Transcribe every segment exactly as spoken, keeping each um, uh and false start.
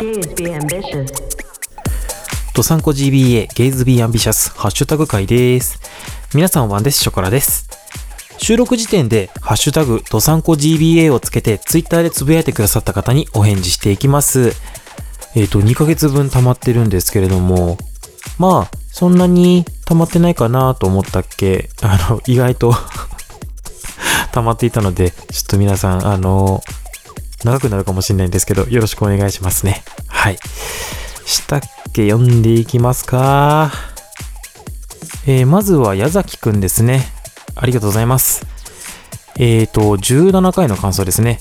Gays be ambitious。 ドサンコ ジービーエー Gays be ambitious ハッシュタグ会です。皆さんワンです。ショコラです。収録時点でハッシュタグドサンコ ジービーエー をつけてツイッターでつぶやいてくださった方にお返事していきます。えっとにかげつぶん溜まってるんですけれども、まあそんなに溜まってないかなと思ったっけ、あの意外と溜まっていたので、ちょっと皆さん、あのー、長くなるかもしれないんですけど、よろしくお願いしますね。はい。したっけ、読んでいきますか。えー、まずは矢崎くんですね。ありがとうございます。えーと、じゅうななかいの感想ですね。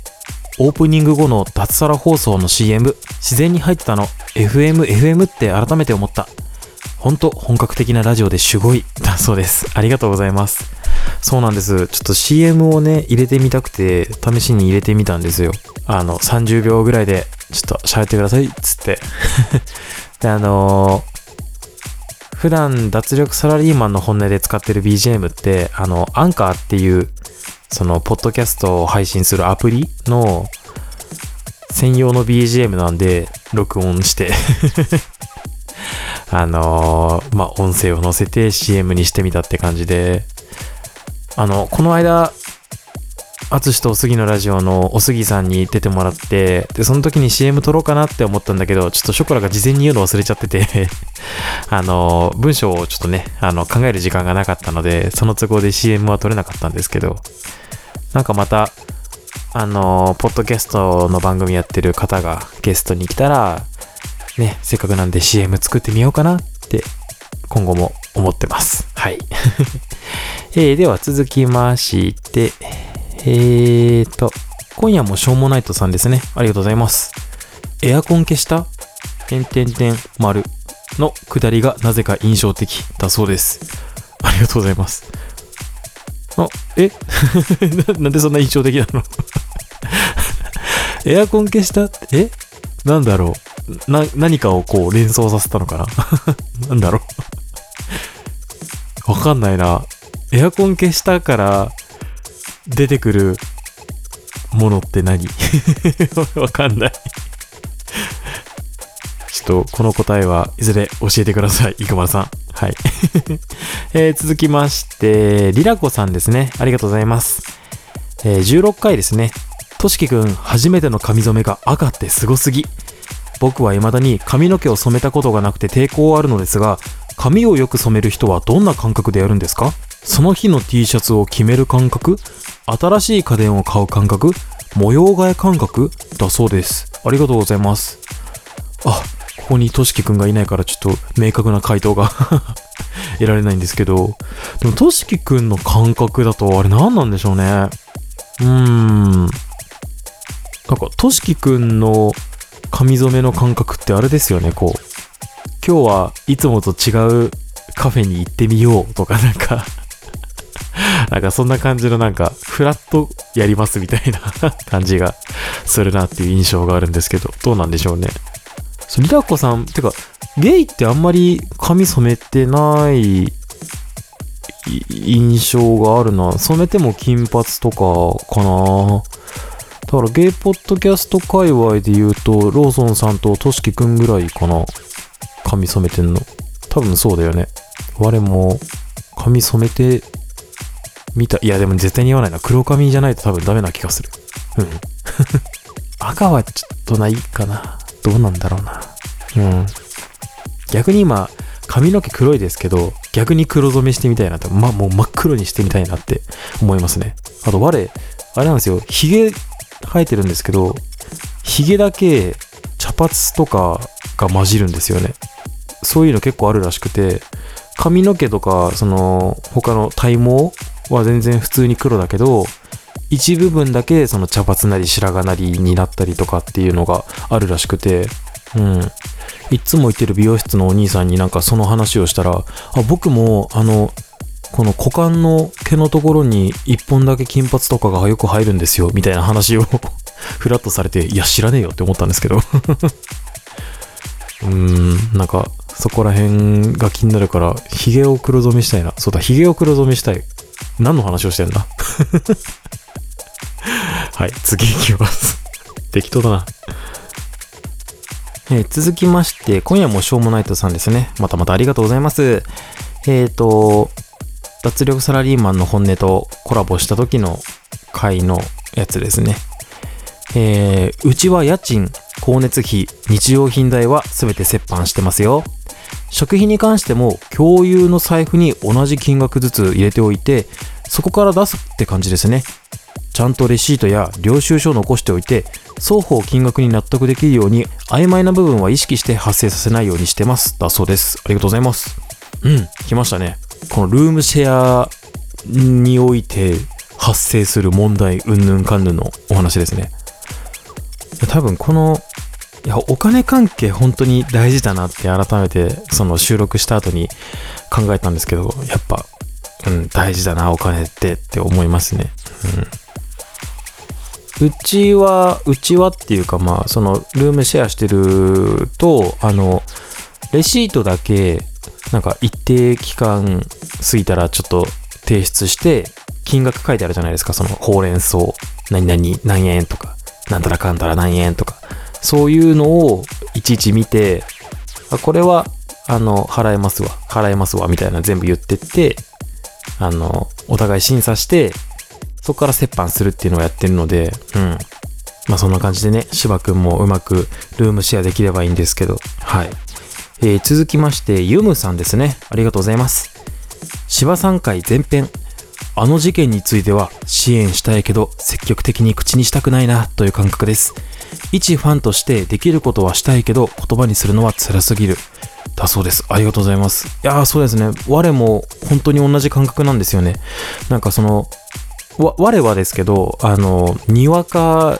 オープニング後の脱サラ放送の シーエム、自然に入ってたの、エフエム、エフエム って改めて思った。ほんと本格的なラジオでしゅごいだそうです。ありがとうございます。そうなんです。ちょっと シーエム をね、入れてみたくて、試しに入れてみたんですよ。あの、さんじゅうびょうぐらいで、ちょっと喋ってください、つって。で、あのー、普段脱力サラリーマンの本音で使ってる ビージーエム って、あの、アンカーっていう、その、ポッドキャストを配信するアプリの、専用の ビージーエム なんで、録音して、あのー、まあ、音声を載せて シーエム にしてみたって感じで、あのこの間淳とおすぎのラジオのおすぎさんに出てもらって、でその時に シーエム 撮ろうかなって思ったんだけど、ちょっとショコラが事前に言うの忘れちゃっててあの文章をちょっとね、あの考える時間がなかったので、その都合で シーエム は撮れなかったんですけど、なんかまたあのポッドキャストの番組やってる方がゲストに来たらね、せっかくなんで シーエム 作ってみようかなって今後も思ってます。はいえー、では続きまして、えーと、今夜もしょうもないとさんですね。ありがとうございます。エアコン消した？点点点丸の下りがなぜか印象的だそうです。ありがとうございます。あ、えな, なんでそんな印象的なのエアコン消した？えなんだろうな、何かをこう連想させたのかななんだろうわかんないな。エアコン消したから出てくるものって何わかんない。ちょっとこの答えはいずれ教えてください、生駒さん。はい、えー。続きまして、リラコさんですね。ありがとうございます。えー、じゅうろっかいですね。としきくん、初めての髪染めが赤ってすごすぎ。僕は未だに髪の毛を染めたことがなくて抵抗あるのですが、髪をよく染める人はどんな感覚でやるんですか？その日の T シャツを決める感覚、新しい家電を買う感覚、模様替え感覚だそうです。ありがとうございます。あ、ここにとしきくんがいないからちょっと明確な回答が得られないんですけど、でもとしきくんの感覚だとあれ何なんでしょうね。うーん。なんかとしきくんの髪染めの感覚ってあれですよね、こう。今日はいつもと違うカフェに行ってみようとかなんかなんかそんな感じのなんかフラットやりますみたいな感じがするなっていう印象があるんですけど、どうなんでしょうね。リラコさんてかゲイってあんまり髪染めてない印象があるな。染めても金髪とかかな。だからゲイポッドキャスト界隈で言うとローソンさんととしきくんぐらいかな、髪染めてんの。多分そうだよね。我も髪染めてみた。いやでも絶対に言わないな。黒髪じゃないと多分ダメな気がする。うん。赤はちょっとないかな。どうなんだろうな。うん。逆に今髪の毛黒いですけど、逆に黒染めしてみたいなと、まもう真っ黒にしてみたいなって思いますね。あと我あれなんですよ。ひげ生えてるんですけど、ひげだけ茶髪とかが混じるんですよね。そういうの結構あるらしくて、髪の毛とかその他の体毛は全然普通に黒だけど、一部分だけその茶髪なり白髪なりになったりとかっていうのがあるらしくて、うん、いつも行ってる美容室のお兄さんになんかその話をしたら、あ、僕もあのこの股間の毛のところに一本だけ金髪とかがよく入るんですよみたいな話をフラッとされて、いや知らねえよって思ったんですけどうーん、なんかそこら辺が気になるからヒゲを黒染めしたいな。そうだ、ヒゲを黒染めしたい。何の話をしてんだはい、次いきます適当だな。えー、続きまして今夜もしょうもないとさんですね。またまたありがとうございます。えーと脱力サラリーマンの本音とコラボした時の回のやつですね。えー、うちは家賃、光熱費、日用品代は全て折半してますよ。食費に関しても共有の財布に同じ金額ずつ入れておいて、そこから出すって感じですね。ちゃんとレシートや領収書を残しておいて、双方金額に納得できるように曖昧な部分は意識して発生させないようにしてます、だそうです。ありがとうございます。うん、来ましたね。このルームシェアにおいて発生する問題うんぬんかんぬんのお話ですね。多分このいやお金関係本当に大事だなって改めてその収録した後に考えたんですけど、やっぱ、うん、大事だなお金ってって思いますね。うん、うちはうちはっていうか、まあそのルームシェアしてるとあのレシートだけなんか一定期間過ぎたらちょっと提出して金額書いてあるじゃないですか。そのほうれん草何々何円とかなんたらかんたら何円とか、そういうのをいちいち見て、あこれはあの払えますわ払えますわみたいな全部言ってって、あのお互い審査してそこから折半するっていうのをやってるので、うん、まあそんな感じでね、柴くんもうまくルームシェアできればいいんですけど、はい。えー、続きましてユムさんですね。ありがとうございます。柴さん回前編、あの事件については支援したいけど積極的に口にしたくないなという感覚です。一ファンとしてできることはしたいけど言葉にするのは辛すぎる、だそうです。ありがとうございます。いやーそうですね、我も本当に同じ感覚なんですよね。なんかそのわ我はですけど、あのにわか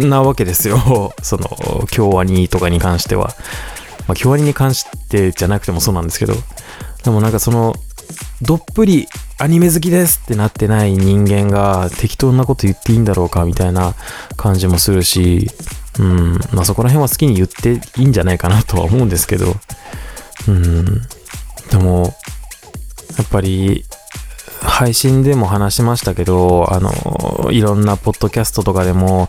なわけですよその京アニとかに関しては、まあ、京アニに関してじゃなくてもそうなんですけど、でもなんかそのどっぷりアニメ好きですってなってない人間が適当なこと言っていいんだろうかみたいな感じもするし、うん、まあそこら辺は好きに言っていいんじゃないかなとは思うんですけど、うん、でもやっぱり配信でも話しましたけど、あのいろんなポッドキャストとかでも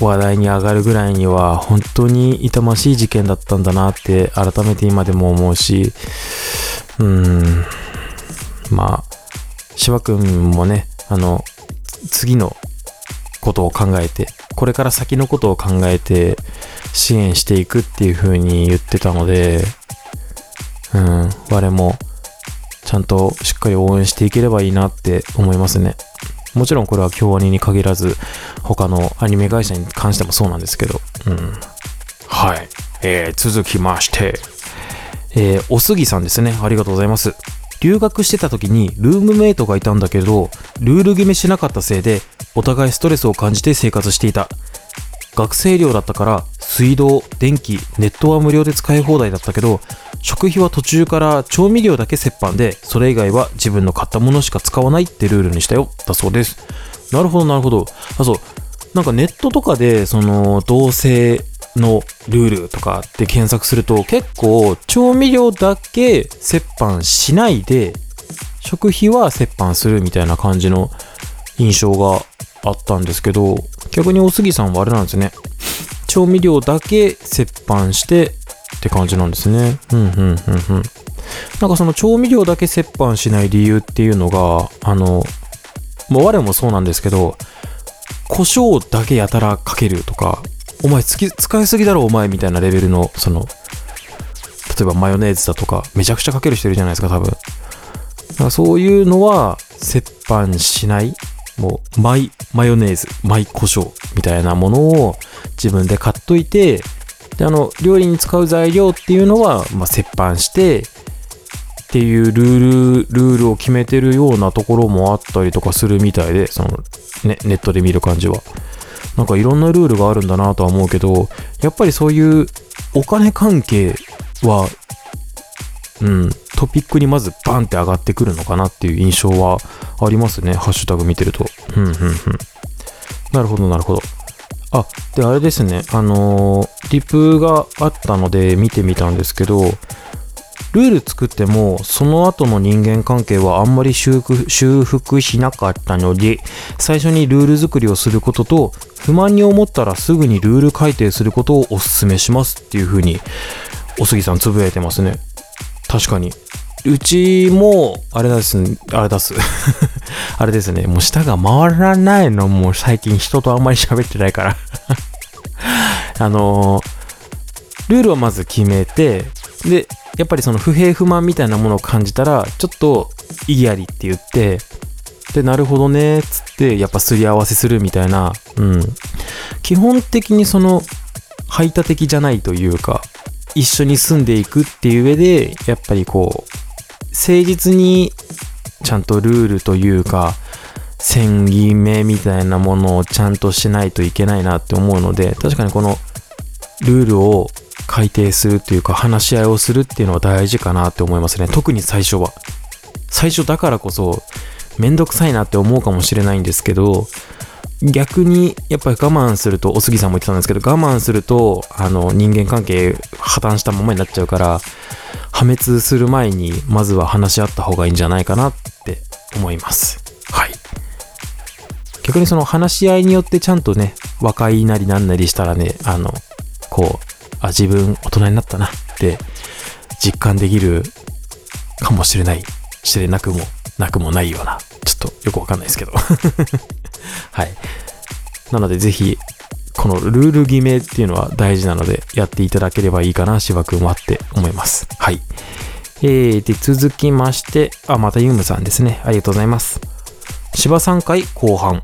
話題に上がるぐらいには本当に痛ましい事件だったんだなって改めて今でも思うし、うん、まあ柴くんもね、あの次のことを考えて、これから先のことを考えて支援していくっていう風に言ってたので、うん、我もちゃんとしっかり応援していければいいなって思いますね。もちろんこれは京アニに限らず他のアニメ会社に関してもそうなんですけど、うん、はい、えー、続きまして、えー、おすぎさんですね。ありがとうございます。留学してた時にルームメイトがいたんだけど、ルール決めしなかったせいでお互いストレスを感じて生活していた。学生寮だったから水道、電気、ネットは無料で使い放題だったけど、食費は途中から調味料だけ折半で、それ以外は自分の買ったものしか使わないってルールにしたよ、だそうです。なるほどなるほど。あ、そう。なんかネットとかでその同性のルールとかって検索すると、結構調味料だけ折半しないで食費は折半するみたいな感じの印象があったんですけど、逆におすぎさんはあれなんですね、調味料だけ折半してって感じなんですね。うんうんうんうん。なんかその調味料だけ折半しない理由っていうのが、あのもう我もそうなんですけど、胡椒だけやたらかけるとか、お前つき使いすぎだろお前みたいなレベルの、その例えばマヨネーズだとかめちゃくちゃかける人いるじゃないですか、多分。だからそういうのは折半しない、もうマイマヨネーズマイ胡椒みたいなものを自分で買っといて、であの料理に使う材料っていうのは、まあ、折半してっていうルールルールを決めてるようなところもあったりとかするみたいで、その、ね、ネットで見る感じはなんかいろんなルールがあるんだなとは思うけど、やっぱりそういうお金関係は、うん、トピックにまずバンって上がってくるのかなっていう印象はありますね、ハッシュタグ見てると。うんうんうん。なるほどなるほど。あ、であれですね、あのー、リプがあったので見てみたんですけど、ルール作ってもその後の人間関係はあんまり修復、修復しなかったので、最初にルール作りをすることと、不満に思ったらすぐにルール改定することをお勧めしますっていう風におすぎさんつぶやいてますね。確かにうちもあれですね、あれ出すあれですね、もう舌が回らないの、もう最近人とあんまり喋ってないからあのー、ルールをまず決めて、でやっぱりその不平不満みたいなものを感じたらちょっと意義ありって言って、でなるほどねっつってやっぱすり合わせするみたいな、うん、基本的にその排他的じゃないというか、一緒に住んでいくっていう上でやっぱりこう誠実にちゃんとルールというか線決めみたいなものをちゃんとしないといけないなって思うので、確かにこのルールを改定するというか話し合いをするっていうのは大事かなって思いますね。特に最初は、最初だからこそめんどくさいなって思うかもしれないんですけど、逆にやっぱり我慢すると、おすぎさんも言ってたんですけど、我慢するとあの人間関係破綻したままになっちゃうから、破滅する前にまずは話し合った方がいいんじゃないかなって思います。はい、逆にその話し合いによってちゃんとね、和解なりなんなりしたらね、あのこうあ自分大人になったなって実感できるかもしれないし、れなくもなくもないような、ちょっとよくわかんないですけどはい、なのでぜひこのルール決めっていうのは大事なのでやっていただければいいかな、しばくんはって思います。はい、えー、で続きまして、あまたゆむさんですね、ありがとうございます。しばさん回後半、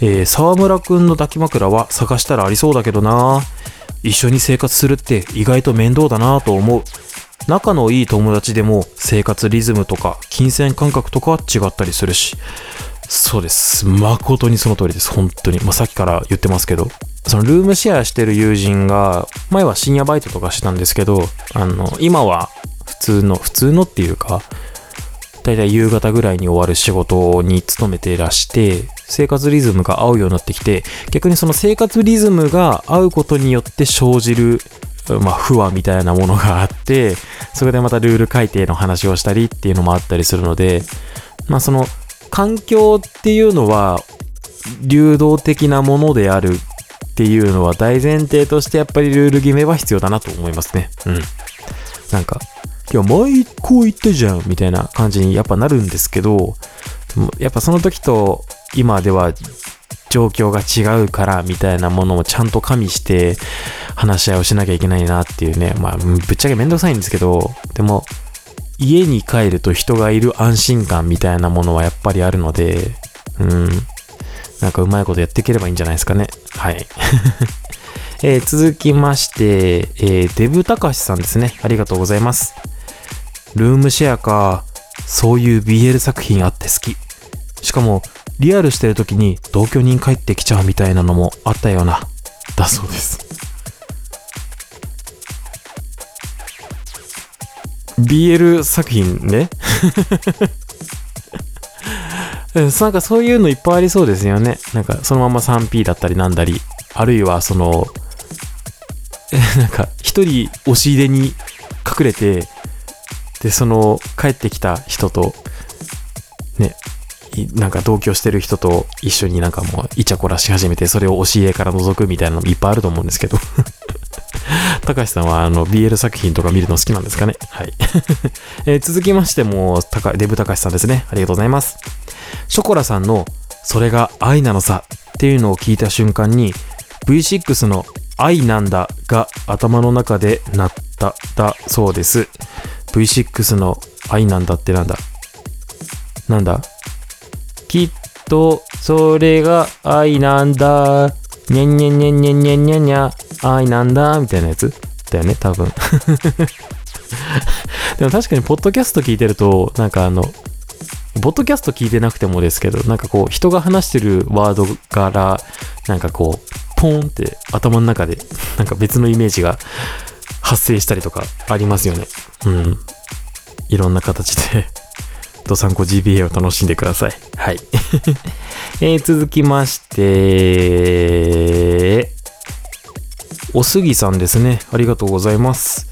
えー、沢村くんの抱き枕は探したらありそうだけどな、一緒に生活するって意外と面倒だなと思う。仲のいい友達でも生活リズムとか金銭感覚とかは違ったりするし。そうです、誠にその通りです。本当に、まあ、さっきから言ってますけど、そのルームシェアしてる友人が前は深夜バイトとかしてたんですけど、あの今は普通の普通のっていうか、だいたい夕方ぐらいに終わる仕事に勤めていらして、生活リズムが合うようになってきて、逆にその生活リズムが合うことによって生じるまあ、不和みたいなものがあって、そこでまたルール改定の話をしたりっていうのもあったりするので、まあその環境っていうのは流動的なものであるっていうのは大前提として、やっぱりルール決めは必要だなと思いますね。うん。なんかいや前こう言ったじゃんみたいな感じにやっぱなるんですけど、やっぱその時と今では状況が違うからみたいなものをちゃんと加味して話し合いをしなきゃいけないなっていうね、まあぶっちゃけめんどくさいんですけど、でも家に帰ると人がいる安心感みたいなものはやっぱりあるので、うん、なんかうまいことやっていければいいんじゃないですかね。はいえ続きまして、えー、デブたかしさんですね、ありがとうございます。ルームシェアか、そういう ビーエル 作品あって好き、しかもリアルしてる時に同居人帰ってきちゃうみたいなのもあったような、だそうですビーエル 作品ねなんかそういうのいっぱいありそうですよね。なんかそのまま スリーピー だったりなんだり、あるいはそのなんか一人押し入れに隠れて、でその帰ってきた人とね、なんか同居してる人と一緒になんかもうイチャコラし始めて、それを押し入れから覗くみたいなのもいっぱいあると思うんですけどたかしさんはあの ビーエル 作品とか見るの好きなんですかね。はいえ続きましてもたかデブたかしさんですね、ありがとうございます。ショコラさんのそれが愛なのさっていうのを聞いた瞬間に ブイシックス の愛なんだが頭の中で鳴っただそうです。 ブイシックス の愛なんだってなんだなんだ、きっとそれが愛なんだ、にゃんにゃんにゃんにゃんにゃんにゃんにゃん愛なんだみたいなやつだよね多分でも確かにポッドキャスト聞いてると、なんかあのポッドキャスト聞いてなくてもですけど、なんかこう人が話してるワードからなんかこうポーンって頭の中でなんか別のイメージが発生したりとかありますよね。うん、いろんな形でドサンコ ジービーエー を楽しんでください。はい、えー、続きましておすぎさんですね、ありがとうございます。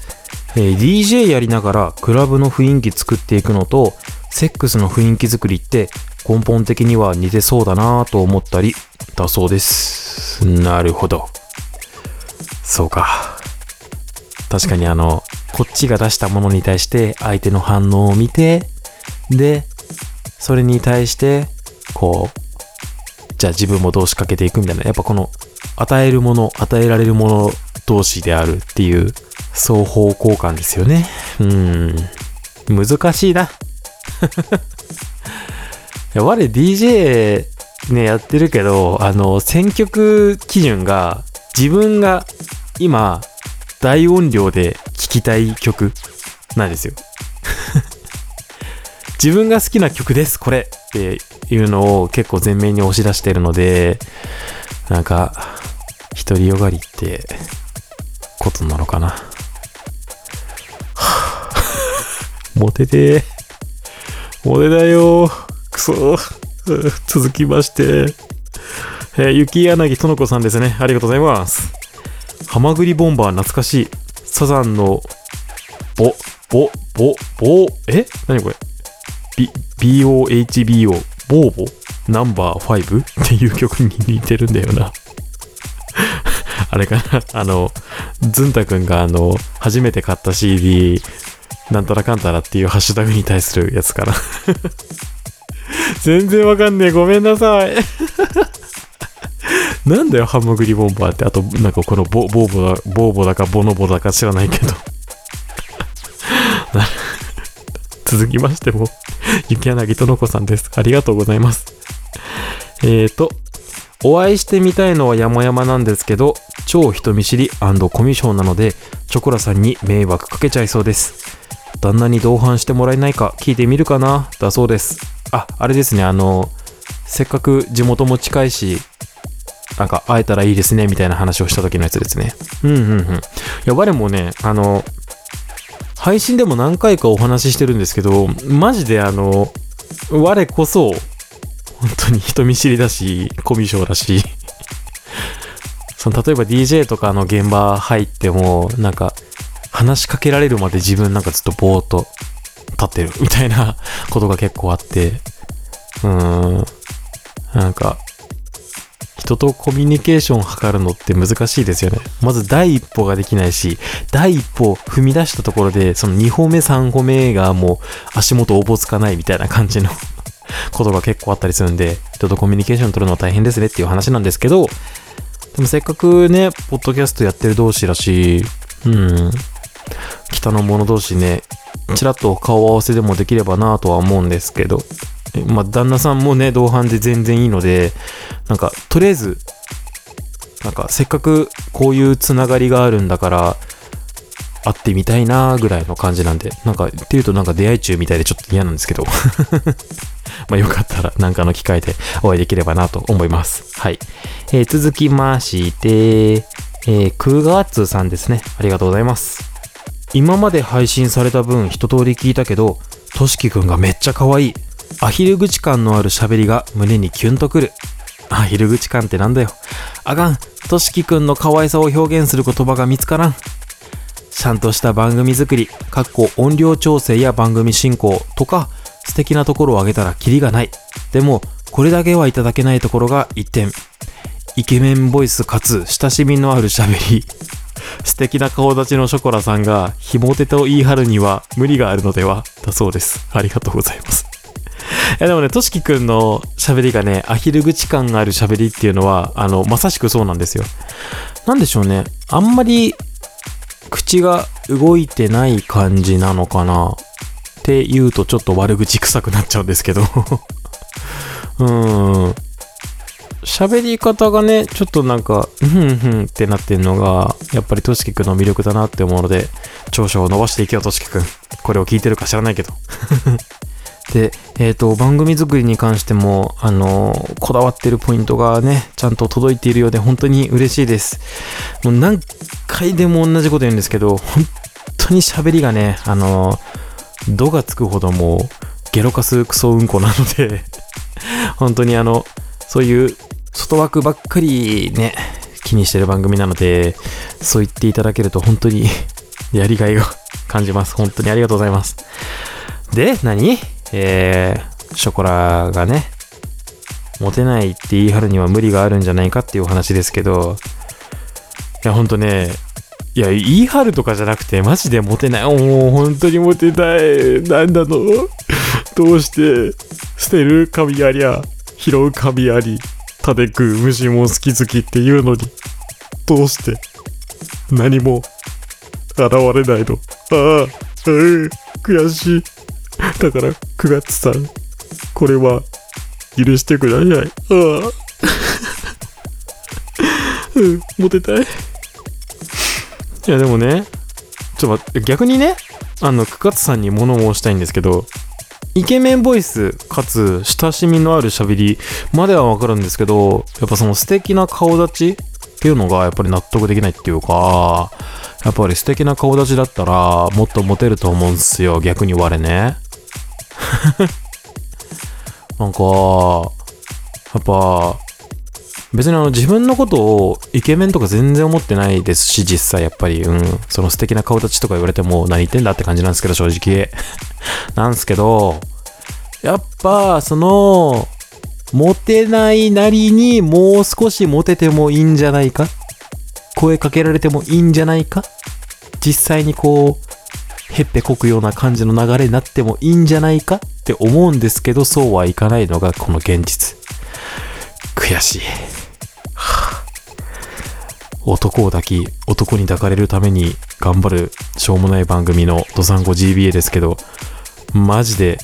ディージェー やりながらクラブの雰囲気作っていくのとセックスの雰囲気作りって根本的には似てそうだなぁと思ったりだそうです。なるほど、そうか。確かにあのこっちが出したものに対して相手の反応を見て、でそれに対してこうじゃあ自分もどう仕掛けていくみたいな、やっぱこの与えるもの与えられるもの同士であるっていう双方交換ですよね。うーん、難しいな。我 ディージェー ねやってるけど、あの選曲基準が自分が今大音量で聴きたい曲なんですよ。自分が好きな曲ですこれっていうのを結構前面に押し出してるので、なんか独りよがりってことなのかな。モテてー、モテだよー、くそ。続きまして、えー、雪柳とのこさんですね。ありがとうございます。ハマグリボンバー懐かしい。サザンのボボボボえ何これ B O H B O ボーボナンバーファイブっていう曲に似てるんだよな。あれかな、あのずんたくんがあの初めて買った シーディー なんたらかんたらっていうハッシュタグに対するやつかな。全然わかんねえ、ごめんなさい。なんだよハマグリボンバーって。あとなんかこのボボーボだボーボだかボノボだか知らないけど。続きましても雪柳とのこさんです。ありがとうございます。えーとお会いしてみたいのは山々なんですけど、超人見知り&コミュ障なのでチョコラさんに迷惑かけちゃいそうです。旦那に同伴してもらえないか聞いてみるかなだそうです。あ、あれですね、あのせっかく地元も近いしなんか会えたらいいですねみたいな話をした時のやつですね。うんうんうん。いや我もね、あの配信でも何回かお話ししてるんですけど、マジであの我こそ本当に人見知りだしコミュ障だし、その例えば ディージェー とかの現場入ってもなんか話しかけられるまで自分なんかずっとぼーっと立ってるみたいなことが結構あって、うーん、なんか人とコミュニケーションを図るのって難しいですよね。まず第一歩ができないし、第一歩踏み出したところでそのに歩目さん歩目がもう足元おぼつかないみたいな感じのことが結構あったりするんで、人とコミュニケーション取るのは大変ですねっていう話なんですけど、でもせっかくねポッドキャストやってる同士だし、うん、北の者同士ねちらっと顔合わせでもできればなぁとは思うんですけど、まあ旦那さんもね同伴で全然いいので、なんかとりあえずなんかせっかくこういうつながりがあるんだから会ってみたいなぐらいの感じなんで、なんかっていうとなんか出会い中みたいでちょっと嫌なんですけどまあよかったらなんかの機会でお会いできればなと思います。はい、えー、続きまして、えー、くがつさんですね。ありがとうございます。今まで配信された分一通り聞いたけど、としきくんがめっちゃ可愛い。アヒル口感のある喋りが胸にキュンとくる。アヒル口感ってなんだよ。あかん、としきくんの可愛さを表現する言葉が見つからん。ちゃんとした番組作り、かっこ音量調整や番組進行とか素敵なところを挙げたらキリがない。でもこれだけはいただけないところがいってん。イケメンボイスかつ親しみのある喋り。素敵な顔立ちのショコラさんがひもてと言い張るには無理があるのではだそうです。ありがとうございます。いやでもね、としきくんの喋りがねアヒル口感がある喋りっていうのはあのまさしくそうなんですよ。なんでしょうね、あんまり口が動いてない感じなのかなって言うとちょっと悪口臭くなっちゃうんですけどうーん、喋り方がねちょっとなんかうんふんってなってんのがやっぱりとしきくんの魅力だなって思うので、長所を伸ばしていけよとしきくん。これを聞いてるか知らないけどで、えっと番組作りに関してもあのー、こだわってるポイントがねちゃんと届いているようで本当に嬉しいです。もう何回でも同じこと言うんですけど、本当に喋りがねあのー、度がつくほどもうゲロかすクソうんこなので本当にあのそういう外枠ばっかりね気にしてる番組なので、そう言っていただけると本当にやりがいが感じます。本当にありがとうございます。で何、えー、ショコラがねモテないって言い張るには無理があるんじゃないかっていうお話ですけど、いやほんとね、いや言い張るとかじゃなくてマジでモテない、もう本当にモテたい、なんだのどうして捨てる神ありゃ拾う神ありたでく虫も好き好きっていうのにどうして何も現れないの、ああ、うん、悔しい、だからくがつさんこれは許してください。ああ、うん、モテたい。いやでもね、ちょっと待って、逆にね、あのくがつさんに物申したいんですけど、イケメンボイスかつ親しみのある喋りまではわかるんですけど、やっぱその素敵な顔立ちっていうのがやっぱり納得できないっていうか、やっぱり素敵な顔立ちだったらもっとモテると思うんすよ、逆に我ね。なんかやっぱ別にあの自分のことをイケメンとか全然思ってないですし、実際やっぱり、うん、その素敵な顔立ちとか言われても何言ってんだって感じなんですけど、正直なんですけど、やっぱそのモテないなりにもう少しモテてもいいんじゃないか、声かけられてもいいんじゃないか、実際にこうへっぺこくような感じの流れになってもいいんじゃないかって思うんですけど、そうはいかないのがこの現実。悔しい、はあ、男を抱き男に抱かれるために頑張るしょうもない番組のどさんこ ジービーエー ですけど、マジで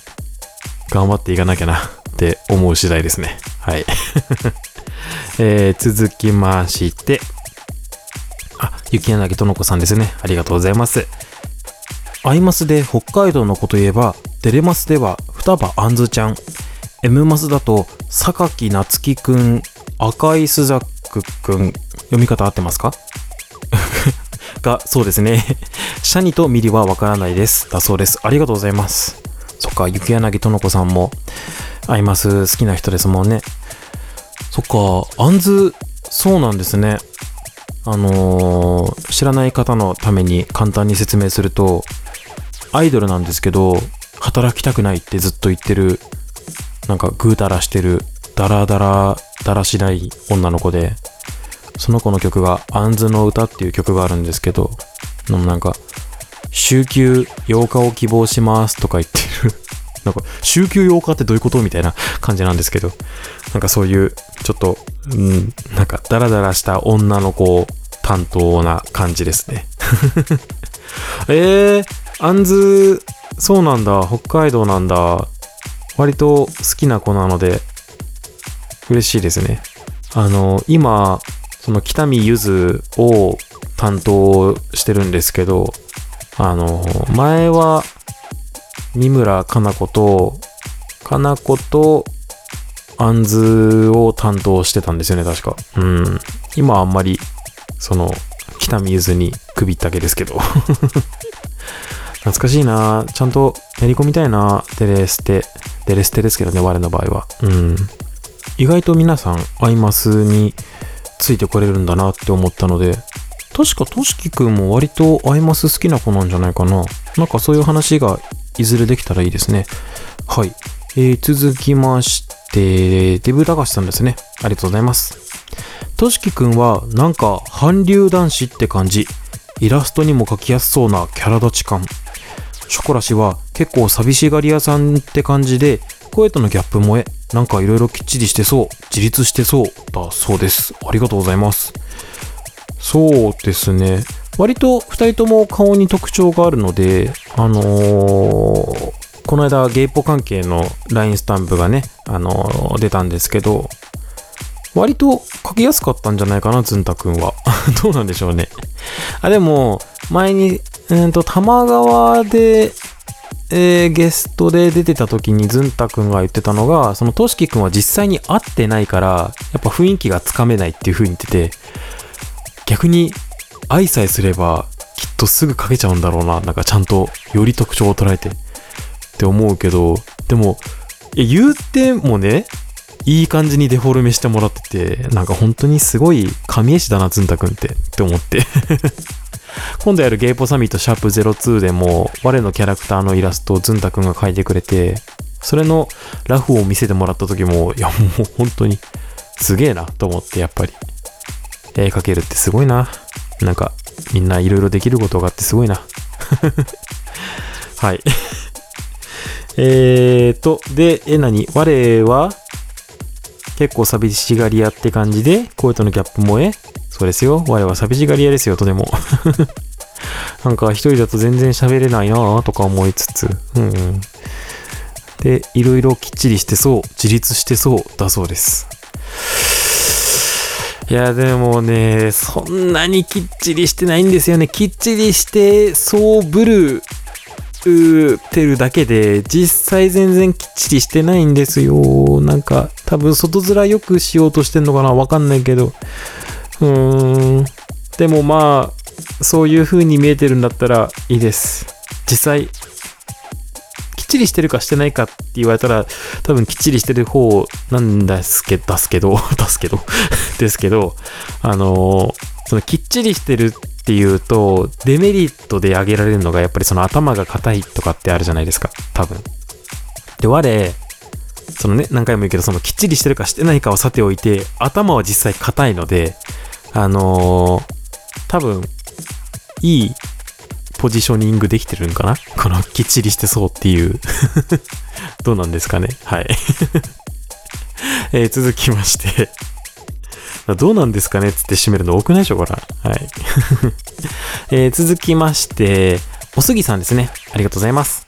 頑張っていかなきゃなって思う次第ですね、はい、えー、続きまして、あ、雪柳とのこさんですね、ありがとうございます。アイマスで北海道のこと言えば、テレマスでは双葉あんずちゃん、 M マスだと榊夏樹くん、赤井スザックくん、読み方合ってますかがそうですねシャニとミリはわからないですだそうです。ありがとうございます。そっか、雪柳とのこさんもアイマス好きな人ですもんね。そっか、あんず、そうなんですね。あのー、知らない方のために簡単に説明すると、アイドルなんですけど働きたくないってずっと言ってる、なんかぐうたらしてるダラダラだらしない女の子で、その子の曲があんずの歌っていう曲があるんですけど、なんか週休ようかを希望しますとか言ってるなんか週休ようかってどういうことみたいな感じなんですけど、なんかそういうちょっと、うん、なんかダラダラした女の子担当な感じですねえー、あんず、そうなんだ、北海道なんだ。割と好きな子なので嬉しいですね。あの今その北見ゆずを担当してるんですけど、あの前は三村かな子とかな子とあんずを担当してたんですよね、確か。うん。今はあんまりその北見ゆずに首ったけですけど懐かしいな、ちゃんとやり込みたいな、デレステデレステですけどね、我の場合は。うん。意外と皆さんアイマスについてこれるんだなって思ったので、確かとしきくんも割とアイマス好きな子なんじゃないかな。なんかそういう話がいずれできたらいいですね。はい、えー、続きましてデブ高橋さんですね、ありがとうございます。としきくんはなんか韓流男子って感じ、イラストにも描きやすそうなキャラ立ち感。ショコラ氏は結構寂しがり屋さんって感じで、声とのギャップ萌え、なんかいろいろきっちりしてそう、自立してそうだそうです。ありがとうございます。そうですね、割とふたりとも顔に特徴があるので、あのー、この間ゲイポ関係の ライン スタンプがね、あのー、出たんですけど、割と書きやすかったんじゃないかな、ずんたくんはどうなんでしょうね。あ、でも前に、うんと玉川でえー、ゲストで出てた時にずんたくんが言ってたのが、そのとしきくんは実際に会ってないからやっぱ雰囲気がつかめないっていう風に言ってて、逆に愛さえすればきっとすぐかけちゃうんだろうな、なんかちゃんとより特徴を捉えてって思うけど、でも言うてもね、いい感じにデフォルメしてもらってて、なんか本当にすごい神絵師だなずんたくんってって思って今度やるゲイポサミットシャープゼロツーでも我のキャラクターのイラストをずんたくんが描いてくれて、それのラフを見せてもらった時も、いやもう本当にすげえなと思って、やっぱり絵描けるってすごいな、なんかみんないろいろできることがあってすごいなはいえーとでえ何我は結構寂しがり屋って感じで、声とのギャップ萌え。そうですよ、我は寂しがり屋ですよとでもなんか一人だと全然喋れないなとか思いつつ、うんうん、でいろいろきっちりしてそう、自立してそうだそうです。いやでもね、そんなにきっちりしてないんですよね。きっちりしてそうぶるてるだけで、実際全然きっちりしてないんですよ。なんか多分外面よくしようとしてんのかな、わかんないけど、うーん、でもまあそういう風に見えてるんだったらいいです。実際きっちりしてるかしてないかって言われたら、多分きっちりしてる方なんですけど、ですけどですけどですけど、あのそのきっちりしてるっていうとデメリットで挙げられるのが、やっぱりその頭が固いとかってあるじゃないですか、多分。で我そのね、何回も言うけど、そのきっちりしてるかしてないかをさておいて、頭は実際固いので、あのー、多分いいポジショニングできてるんかな、このきっちりしてそうっていうどうなんですかね、はいえー、続きましてどうなんですかねっつって締めるの多くないでしょこれ、はいえー、続きましておすぎさんですね、ありがとうございます。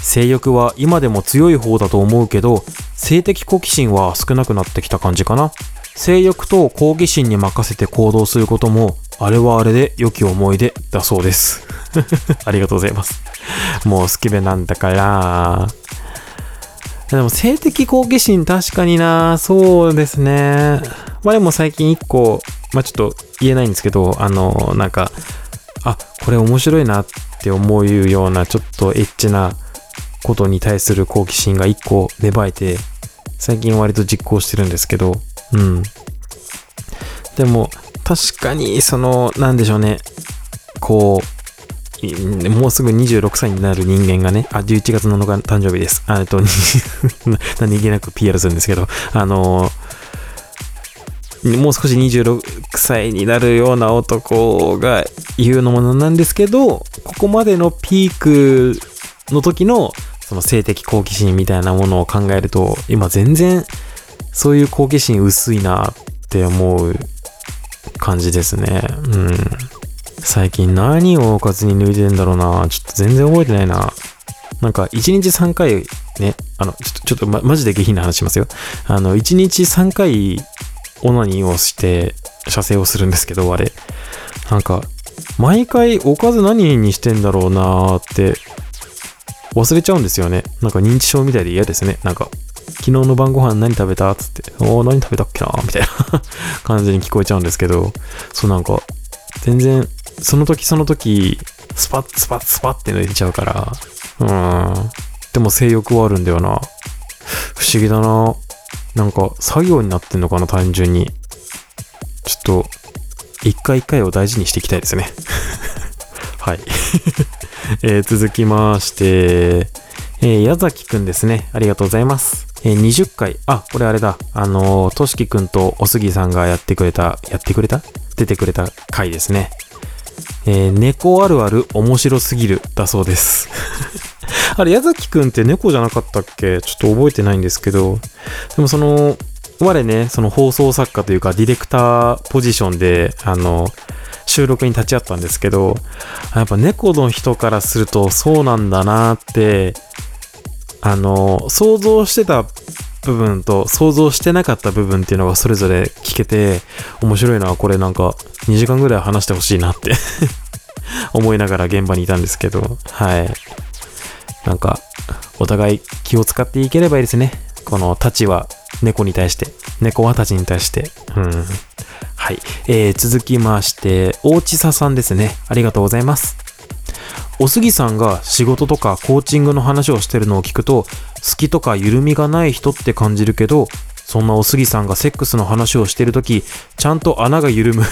性欲は今でも強い方だと思うけど、性的好奇心は少なくなってきた感じかな。性欲と好奇心に任せて行動することも、あれはあれで良き思い出だそうですありがとうございます。もうスケベなんだから。でも性的好奇心確かにな、そうですね。我も最近一個、まあ、ちょっと言えないんですけど、あのなんかあこれ面白いなって思うような、ちょっとエッチなことに対する好奇心が一個芽生えて、最近割と実行してるんですけど、うん。でも確かにそのなんでしょうね、こう。もうすぐにじゅうろくさいになる人間がね、あ、じゅういちがつなのか誕生日です。あと、何気なく ピーアール するんですけど、あのー、もう少しにじゅうろくさいになるような男が言うのもなんですけど、ここまでのピークの時の、その性的好奇心みたいなものを考えると、今全然そういう好奇心薄いなって思う感じですね。うん。最近何をおかずに抜いてるんだろうな、ちょっと全然覚えてないな。なんかいちにちさんかいね、あのちょっと、ちょっとま、マジで下品な話しますよ。あのいちにちさんかいオナニーをして射精をするんですけど、あれなんか毎回おかず何にしてんだろうなって忘れちゃうんですよね。なんか認知症みたいで嫌ですね。なんか昨日の晩ご飯何食べたっつって、おー何食べたっけなみたいな感じに聞こえちゃうんですけど、そうなんか全然その時その時スパッスパッスパッって抜いちゃうから、うーん、でも性欲はあるんだよな、不思議だな。なんか作業になってんのかな、単純に。ちょっと一回一回を大事にしていきたいですねはい、えー、続きまして、えー、矢崎くんですね、ありがとうございます。えー、にじゅっかい、あ、これあれだ、あのー、としきくんとおすぎさんがやってくれたやってくれた出てくれた回ですね。えー、猫あるある面白すぎるだそうですあれ矢崎くんって猫じゃなかったっけ、ちょっと覚えてないんですけど、でもその我ね、その放送作家というかディレクターポジションであの収録に立ち会ったんですけど、やっぱ猫の人からするとそうなんだなって、あの想像してた部分と想像してなかった部分っていうのがそれぞれ聞けて面白いな、これなんかにじかんぐらい話してほしいなって思いながら現場にいたんですけど、はい、なんかお互い気を使っていければいいですね。この太刀は猫に対して、猫は太刀に対して、うん、はい、えー、続きまして大地佐さんですね、ありがとうございます。おすぎさんが仕事とかコーチングの話をしてるのを聞くと、好きとか緩みがない人って感じるけど、そんなおすぎさんがセックスの話をしてるとき、ちゃんと穴が緩む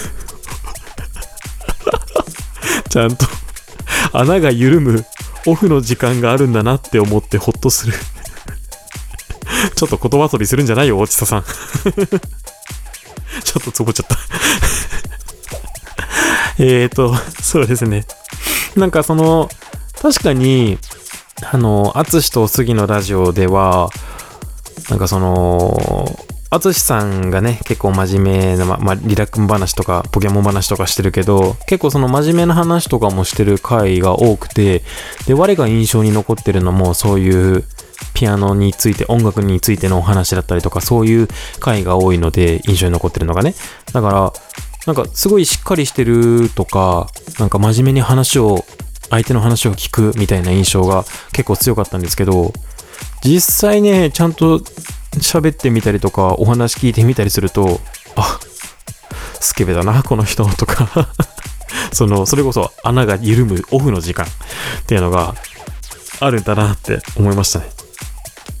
ちゃんと穴が緩むオフの時間があるんだなって思ってほっとするちょっと言葉遊びするんじゃないよおちささんちょっとつぼっちゃったえーとそうですね、なんかその確かにあの淳とおすぎのラジオではなんかその淳さんがね結構真面目な、まま、リラックン話とかポケモン話とかしてるけど、結構その真面目な話とかもしてる回が多くて、で我が印象に残ってるのもそういうピアノについて音楽についてのお話だったりとか、そういう回が多いので印象に残ってるのがね、だからなんかすごいしっかりしてるとか、なんか真面目に話を相手の話を聞くみたいな印象が結構強かったんですけど、実際ねちゃんと喋ってみたりとかお話聞いてみたりすると、あ、スケベだなこの人とかそのそれこそ穴が緩むオフの時間っていうのがあるんだなって思いましたね。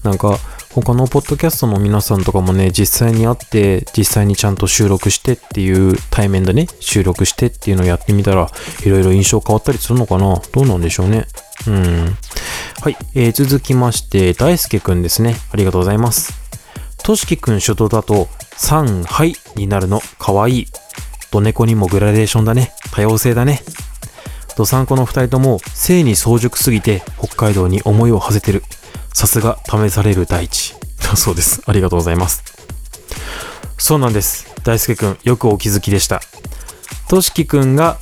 なんか他のポッドキャストの皆さんとかもね、実際に会って実際にちゃんと収録してっていう、対面でね収録してっていうのをやってみたらいろいろ印象変わったりするのかな、どうなんでしょうね。うん、はい、えー、続きまして大輔くんですね、ありがとうございます。としきくん初動だとさん杯になるのかわいい、どねこにもグラデーションだね、多様性だね、どさんこのふたりとも性に早熟すぎて北海道に思いを馳せてる、さすが試される大地そうです、ありがとうございます。そうなんです、大輔くんよくお気づきでした。としきくんが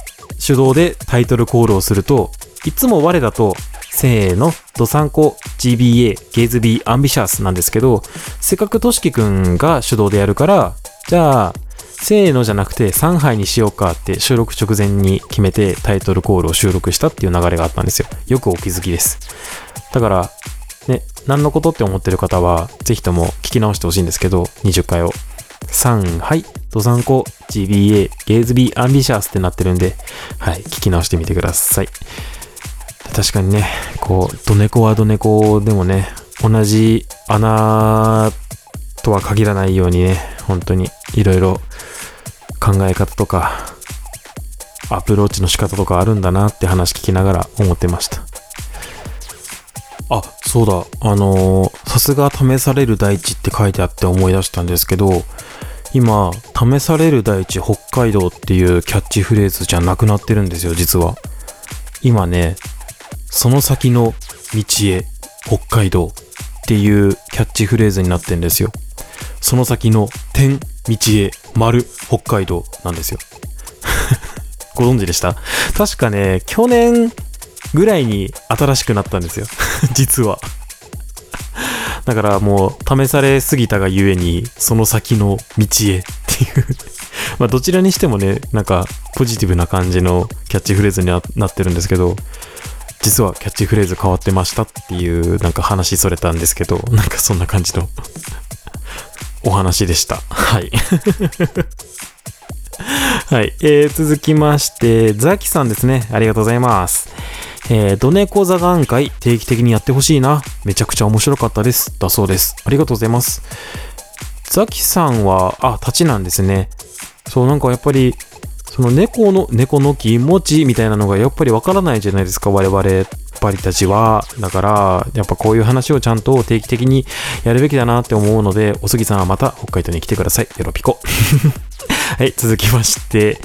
手動でタイトルコールをするといつも我だとせーのドサンコ ジービーエー Gays be ambitious なんですけど、せっかくとしきくんが手動でやるから、じゃあせーのじゃなくてさん杯にしようかって収録直前に決めてタイトルコールを収録したっていう流れがあったんですよ。よくお気づきです。だからね、何のことって思ってる方はぜひとも聞き直してほしいんですけど、にじゅっかいをさん杯ドサンコ ジービーエー Gays be ambitious ってなってるんで、はい、聞き直してみてください。確かにね、こうドネコはドネコでもね、同じ穴とは限らないようにね、本当にいろいろ考え方とかアプローチの仕方とかあるんだなって話聞きながら思ってました。あ、そうだ、あのさすが試される大地って書いてあって思い出したんですけど、今試される大地北海道っていうキャッチフレーズじゃなくなってるんですよ。実は今ね、その先の道へ北海道っていうキャッチフレーズになってんですよ。その先の点道へ丸北海道なんですよご存知でした？確かね去年ぐらいに新しくなったんですよ実はだからもう試されすぎたがゆえにその先の道へっていうまあどちらにしてもね、なんかポジティブな感じのキャッチフレーズになってるんですけど、実はキャッチフレーズ変わってましたっていう、なんか話それたんですけど、なんかそんな感じのお話でしたはいはい、えー、続きましてザキさんですね、ありがとうございます。えー、ドネコ座談会定期的にやってほしいな、めちゃくちゃ面白かったですだそうです、ありがとうございます。ザキさんはあ立ちなんですね。そう、なんかやっぱりその猫の猫の気持ちみたいなのがやっぱりわからないじゃないですか、我々バリたちは。だからやっぱこういう話をちゃんと定期的にやるべきだなって思うので、おすぎさんはまた北海道に来てください、よろぴこはい、続きまして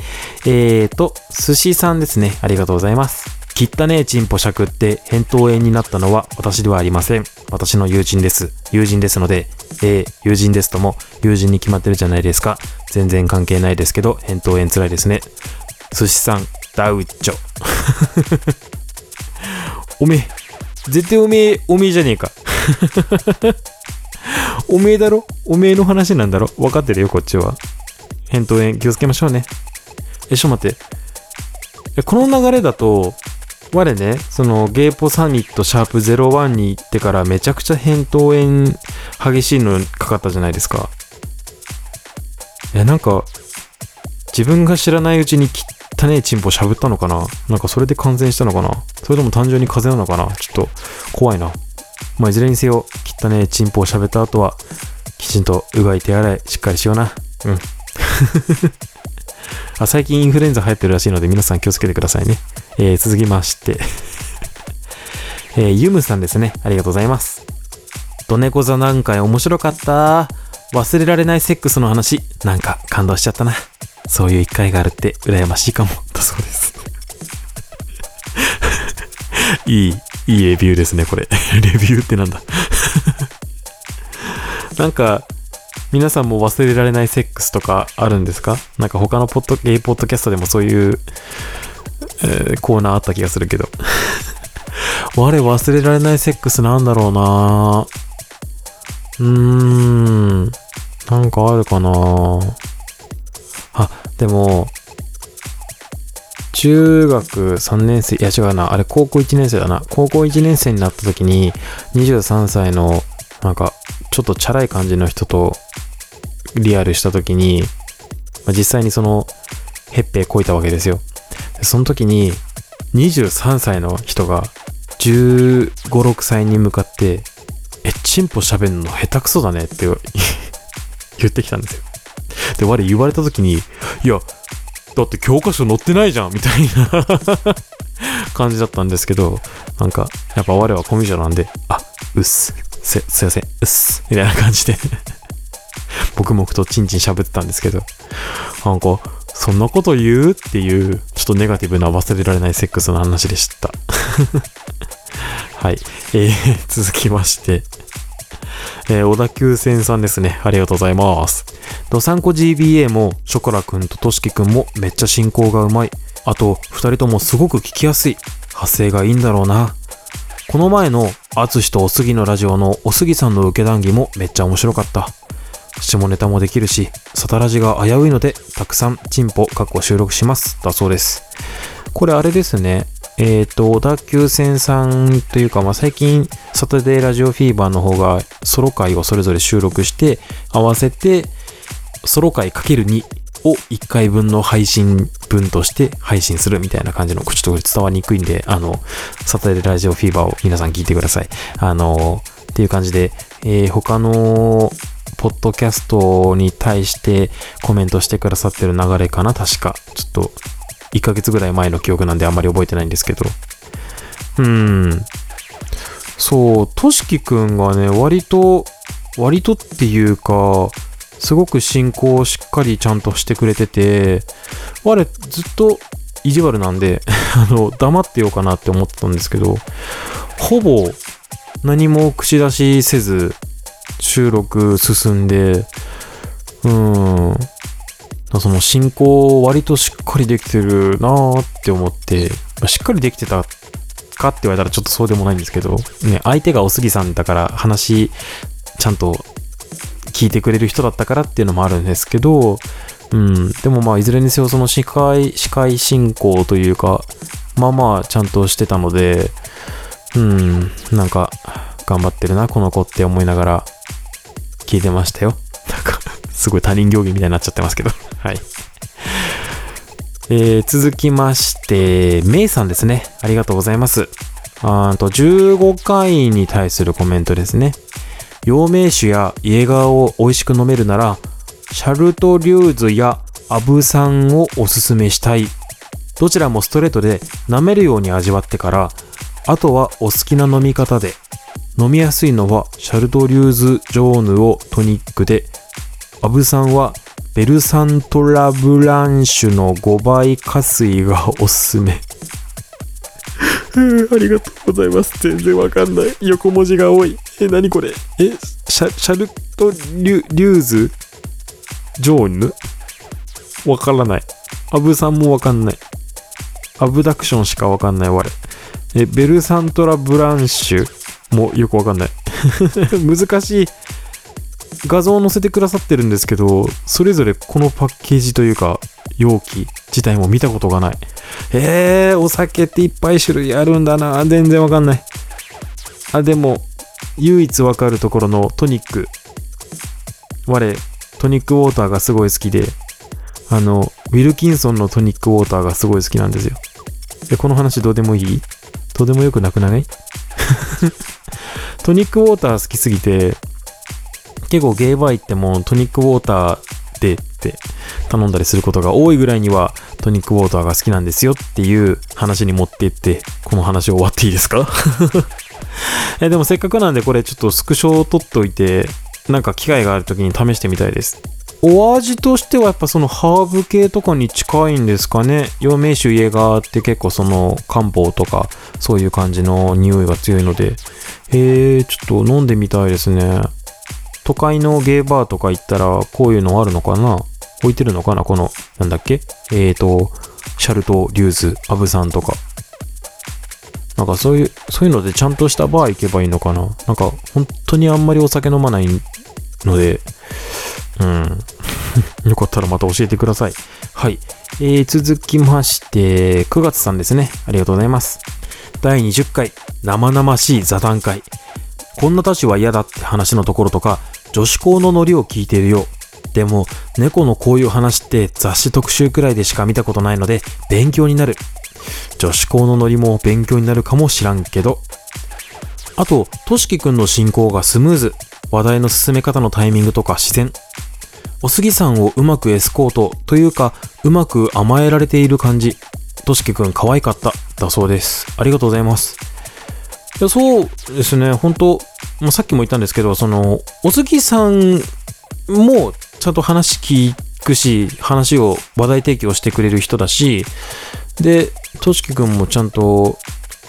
えーと寿司さんですね、ありがとうございます。汚ねえチンポしゃくって扁桃炎になったのは私ではありません、私の友人です、友人ですので、えー、友人ですとも友人に決まってるじゃないですか、全然関係ないですけど扁桃炎つらいですね、寿司さんダウチョおめえ絶対おめえおめえじゃねえかおめえだろ、おめえの話なんだろ、分かってるよこっちは。扁桃炎気をつけましょうね。え、ちょっと待って、この流れだと我ね、そのゲイポサミットシャープゼロワンに行ってからめちゃくちゃ扁桃炎激しいのかかったじゃないですか。いや、なんか自分が知らないうちに汚ねえチンポしゃぶったのかな、なんかそれで感染したのかな、それとも単純に風邪なのかな、ちょっと怖いな。まあいずれにせよ汚ねえチンポをしゃぶった後はきちんとうがい手洗いしっかりしような。うんあ、最近インフルエンザ流行ってるらしいので皆さん気をつけてくださいね。えー、続きまして、えー、ユムさんですね、ありがとうございます。ドネコ座なんか面白かった。忘れられないセックスの話、なんか感動しちゃったな。そういう一回があるって羨ましいかも、だそうですいいいいレビューですねこれレビューってなんだなんか皆さんも忘れられないセックスとかあるんですか？なんか他のポッドゲイポッドキャストでもそういう、えー、コーナーあった気がするけど我忘れられないセックスなんだろうな。うーん、なんかあるかな。あ、でも中学さんねん生、いや違うな、あれ高校いちねん生だな。高校いちねん生になった時ににじゅうさんさいのなんかちょっとチャラい感じの人とリアルした時に、まあ、実際にそのヘッペこいたわけですよ。でその時ににじゅうさんさいの人がじゅうご、ろくさいに向かってえ、チンポ喋るの下手くそだねって言ってきたんですよ。で我言われた時に、いやだって教科書載ってないじゃんみたいな感じだったんですけど、なんかやっぱ我はコミュ障なんで、あ、うっす、す、すいません、うっすみたいな感じで僕もとチンチン喋ってたんですけど、なんかそんなこと言うっていう、ちょっとネガティブな忘れられないセックスの話でしたはい、えー、続きまして、えー、小田急線さんですね、ありがとうございます。ドサンコ ジービーエー もショコラくんとトシキくんもめっちゃ進行がうまい。あとふたりともすごく聞きやすい。発声がいいんだろうな。この前の淳とおすぎのラジオのおすぎさんの受け談義もめっちゃ面白かった。下ネタもできるし、サタラジが危ういのでたくさんチンポ確保収録します、だそうです。これあれですね、えっと小田急線さんというか、まあ、最近サタデーラジオフィーバーの方がソロ回をそれぞれ収録して合わせてソロ回 かけるに をいっかいぶんの配信分として配信するみたいな感じの、ちょっと伝わりにくいんで、あのサタデーラジオフィーバーを皆さん聞いてください。あのー、っていう感じで、えー、他のポッドキャストに対してコメントしてくださってる流れかな、確か。ちょっといっかげつぐらい前の記憶なんであんまり覚えてないんですけど、うーん、そう、としきくんがね、割と割とっていうか、すごく進行をしっかりちゃんとしてくれてて、我ずっと意地悪なんであの黙ってようかなって思ってたんですけど、ほぼ何も口出しせず収録進んで、うーん、その進行割としっかりできてるなーって思って、しっかりできてたかって言われたらちょっとそうでもないんですけど、ね、相手がおすぎさんだから話ちゃんと聞いてくれる人だったからっていうのもあるんですけど、うん、でもまあいずれにせよその司会、司会進行というか、まあまあちゃんとしてたので、うん、なんか頑張ってるなこの子って思いながら聞いてましたよ。なんかすごい他人行儀みたいになっちゃってますけどはい、えー、続きましてメイさんですね、ありがとうございます。あとじゅうごかいに対するコメントですね。陽明酒やイエガーを美味しく飲めるならシャルトリューズやアブサンをおすすめしたい。どちらもストレートで舐めるように味わってから、あとはお好きな飲み方で。飲みやすいのはシャルトリューズジョーヌをトニックで、アブサンはベルサントラブランシュのごばい加水がおすすめありがとうございます。全然わかんない、横文字が多い。え、なにこれ、え、シャ、シャルトリュ、リューズジョーヌわからない。アブさんもわかんない。アブダクションしかわかんない我。え、ベルサントラブランシュもよくわかんない難しい。画像を載せてくださってるんですけど、それぞれこのパッケージというか容器自体も見たことがない。えー、お酒っていっぱい種類あるんだな。全然わかんない。あ、でも唯一わかるところのトニック、我トニックウォーターがすごい好きで、あのウィルキンソンのトニックウォーターがすごい好きなんですよ。え、この話どうでもいい？どうでもよくなくない？トニックウォーター好きすぎて、結構ゲイバー行ってもトニックウォーターでって頼んだりすることが多いぐらいにはトニックウォーターが好きなんですよっていう話に持っていって、この話終わっていいですかえでもせっかくなんでこれちょっとスクショを撮っておいて、なんか機会がある時に試してみたいです。お味としてはやっぱそのハーブ系とかに近いんですかね。陽明酒イエガーって結構その漢方とかそういう感じの匂いが強いので、へー、ちょっと飲んでみたいですね。都会のゲーバーとか行ったらこういうのあるのかな、置いてるのかな。このなんだっけ、えーとシャルトリューズアブさんとか、なんかそういうそういうのでちゃんとしたバー行けばいいのかな。なんか本当にあんまりお酒飲まないので、うんよかったらまた教えてください。はい、えー、続きましてくがつさんですね。ありがとうございます。だいにじゅっかい生々しい座談会、こんなたちは嫌だって話のところとか、女子校のノリを聞いているよ。でも猫のこういう話って雑誌特集くらいでしか見たことないので勉強になる。女子校のノリも勉強になるかもしらんけど。あととしきくんの進行がスムーズ、話題の進め方のタイミングとか自然。おすぎさんをうまくエスコートというか、うまく甘えられている感じ。としきくん可愛かっただそうです。ありがとうございます。いや、そうですね、本当、まあ、さっきも言ったんですけど、そのおすぎさんもちゃんと話聞くし、話を話題提供してくれる人だし、でとしきくんもちゃんと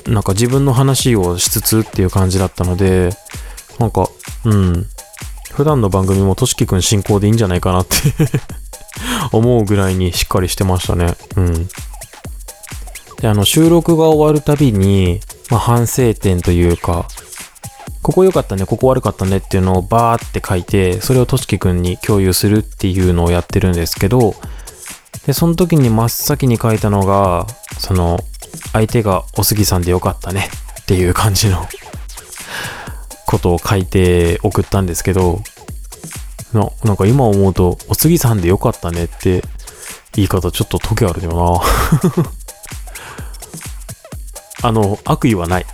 なんか自分の話をしつつっていう感じだったので、なんかうん普段の番組もとしきくん進行でいいんじゃないかなって思うぐらいにしっかりしてましたね。うんで、あの収録が終わるたびに、まあ、反省点というか、ここ良かったね、ここ悪かったねっていうのをバーって書いて、それをとしきくんに共有するっていうのをやってるんですけど、でその時に真っ先に書いたのが、その相手がおすぎさんでよかったねっていう感じのことを書いて送ったんですけど、な、なんか今思うとおすぎさんでよかったねって言い方ちょっとトゲあるよなあの悪意はない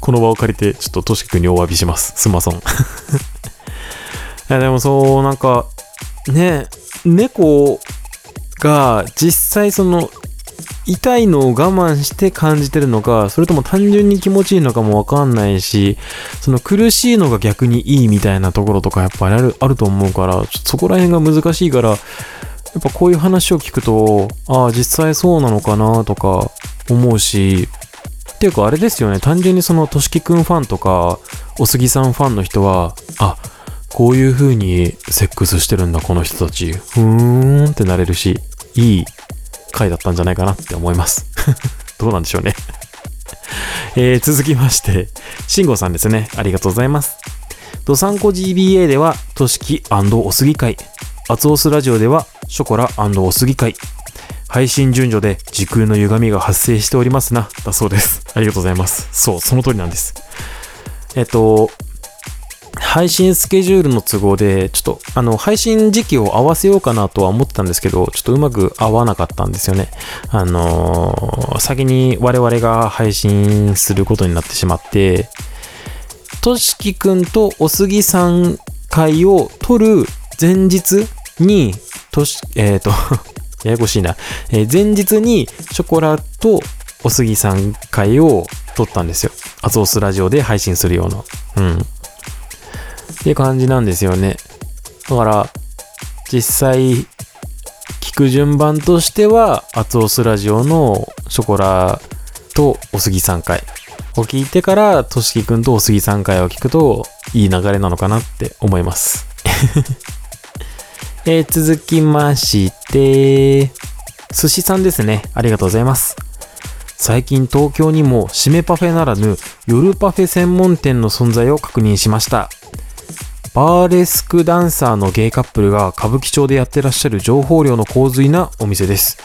この場を借りてちょっととしきくんにお詫びします。すんまそんいやでもそう、なんかね、猫が実際その痛いのを我慢して感じてるのか、それとも単純に気持ちいいのかもわかんないし、その苦しいのが逆にいいみたいなところとかやっぱりある、あると思うから、そこら辺が難しいから、やっぱこういう話を聞くと、ああ実際そうなのかなとか思うし、っていうかあれですよね、単純にそのとしきくんファンとかおすぎさんファンの人は、あ、こういう風にセックスしてるんだこの人たち、ふーんってなれるし、いい回だったんじゃないかなって思いますどうなんでしょうねえー、続きましてしんごさんですね。ありがとうございます。どさんこ ジービーエー ではとしき&おすぎ会、あつおすラジオではショコラ&おすぎ会、配信順序で時空の歪みが発生しておりますなだそうです。ありがとうございます。そう、その通りなんです。えっと配信スケジュールの都合でちょっとあの配信時期を合わせようかなとは思ったんですけど、ちょっとうまく合わなかったんですよね。あのー、先に我々が配信することになってしまって、としきくんとおすぎさん会を撮る前日にとしえっとややこしいな、えー、前日にショコラとおすぎさん会を撮ったんですよ。アツオスラジオで配信するような、うんって感じなんですよね。だから実際聞く順番としては、アツオスラジオのショコラとおすぎさん会を聞いてから、としきくんとおすぎさん会を聞くといい流れなのかなって思いますえー、続きまして寿司さんですね。ありがとうございます。最近東京にも締めパフェならぬ夜パフェ専門店の存在を確認しました。バーレスクダンサーのゲイカップルが歌舞伎町でやってらっしゃる情報量の洪水なお店です。